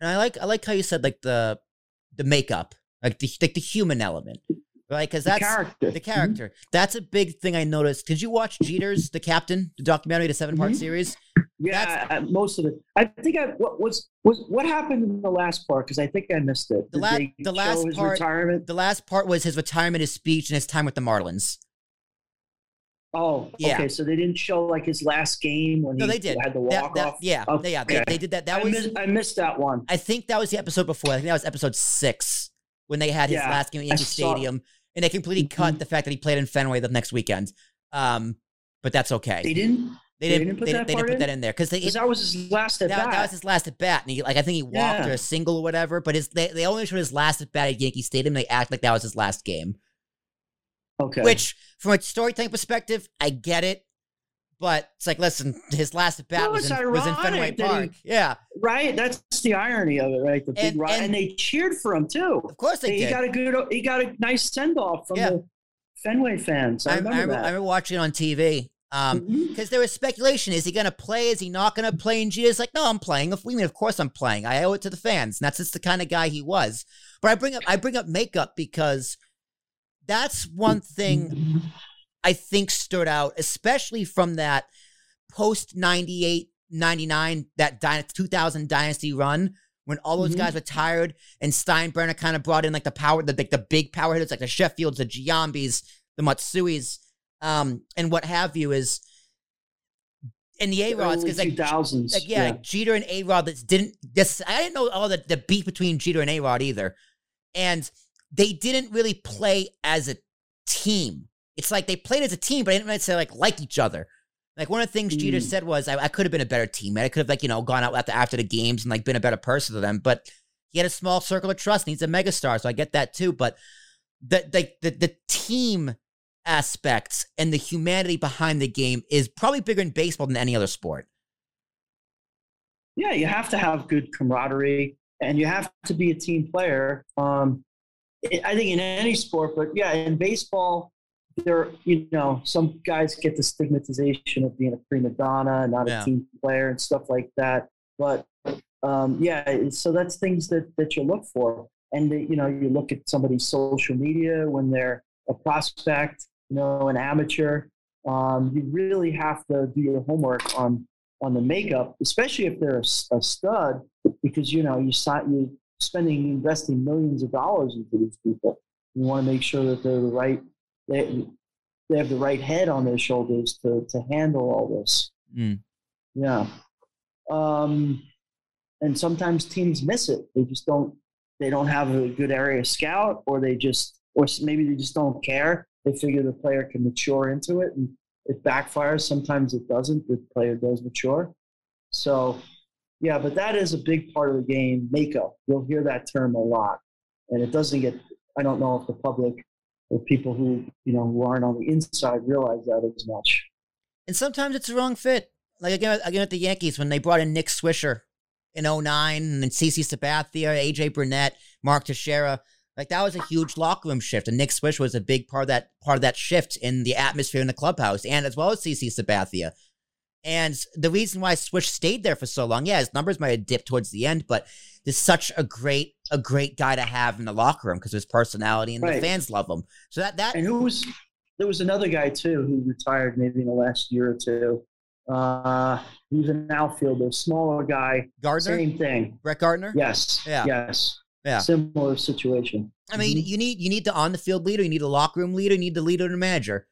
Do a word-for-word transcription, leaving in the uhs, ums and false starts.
And I like I like how you said like the the makeup, like the like the human element, right? Because that's the character. The character. Mm-hmm. That's a big thing I noticed. Did you watch Jeter's The Captain, the documentary, the seven part mm-hmm. series? Yeah, I, I, most of it. I think I what was was what happened in the last part because I think I missed it. The, la- the last part. Retirement? The last part was his retirement, his speech, and his time with the Marlins. Oh, yeah. Okay. So they didn't show like his last game when no, he they did. had the walk off. Yeah, okay. yeah, they, they did that. That I was missed, I missed that one. I think that was the episode before. I think that was episode six when they had his yeah, last game at Yankee Stadium, and they completely mm-hmm. cut the fact that he played in Fenway the next weekend. Um, but that's okay. They didn't. They didn't. They didn't put, they, that, they didn't put in? that in there because that was his last at that, bat. That was his last at bat, and he like I think he walked yeah. or a single or whatever. But his they they only showed his last at bat at Yankee Stadium. And they act like that was his last game. Okay. Which, from a storytelling perspective, I get it, but it's like, listen, his last at bat well, was, was in Fenway Park. He, yeah, right. That's the irony of it, right? The and, big and, and they cheered for him too. Of course, they, they did. He got a good, he got a nice send off from yeah. the Fenway fans. I, I, remember, I, remember, that. I remember watching it on T V because um, mm-hmm. there was speculation: is he going to play? Is he not going to play? And Jeter's like, no, I'm playing. If we mean, of course, I'm playing. I owe it to the fans. And that's just the kind of guy he was. But I bring up, I bring up makeup because. That's one thing I think stood out, especially from that post ninety-eight, ninety-nine, that dy- two thousand dynasty run when all those mm-hmm. guys retired and Steinbrenner kind of brought in like the power, the, like the big power hitters, like the Sheffields, the Giambis, the Matsuis, um, and what have you is in the A-Rods. Because like, like, yeah, yeah. like Jeter and A-Rod that didn't, this, I didn't know all the, the beef between Jeter and A-Rod either. And they didn't really play as a team. It's like they played as a team, but I didn't necessarily like, like each other. Like one of the things mm. Jeter said was, I, I could have been a better teammate. I could have like, you know, gone out after, after the games and like been a better person to them, but he had a small circle of trust and he's a megastar. So I get that too. But the, the, the, the team aspects and the humanity behind the game is probably bigger in baseball than any other sport. Yeah. You have to have good camaraderie and you have to be a team player. Um, I think in any sport, but yeah, in baseball, there, you know, some guys get the stigmatization of being a prima donna and not yeah. a team player and stuff like that. But um, yeah, so that's things that, that you look for. And, you know, you look at somebody's social media when they're a prospect, you know, an amateur, um, you really have to do your homework on, on the makeup, especially if they're a, a stud, because, you know, you sign, you, spending, investing millions of dollars into these people. You want to make sure that they're the right, they, they have the right head on their shoulders to, to handle all this. Mm. Yeah. Um, and sometimes teams miss it. They just don't, they don't have a good area scout or they just, or maybe they just don't care. They figure the player can mature into it and it backfires. Sometimes it doesn't, the player does mature. So, yeah, but that is a big part of the game, makeup. You'll hear that term a lot. And it doesn't get, I don't know if the public or people who, you know, who aren't on the inside realize that as much. And sometimes it's the wrong fit. Like again, again at the Yankees, when they brought in Nick Swisher in oh nine and then C C Sabathia, A J Burnett, Mark Teixeira, like that was a huge locker room shift. And Nick Swisher was a big part of that, part of that shift in the atmosphere in the clubhouse and as well as C C Sabathia. And the reason why Swish stayed there for so long, yeah, his numbers might have dipped towards the end, but there's such a great, a great guy to have in the locker room because of his personality and right. the fans love him. So that that and who was there was another guy too who retired maybe in the last year or two. Uh, he was an outfielder, smaller guy, Gardner. Same thing, Brett Gardner. Yes, yeah, yes, yeah. Similar situation. I mean, mm-hmm. you need you need the on the field leader, you need a locker room leader, you need the leader and the manager.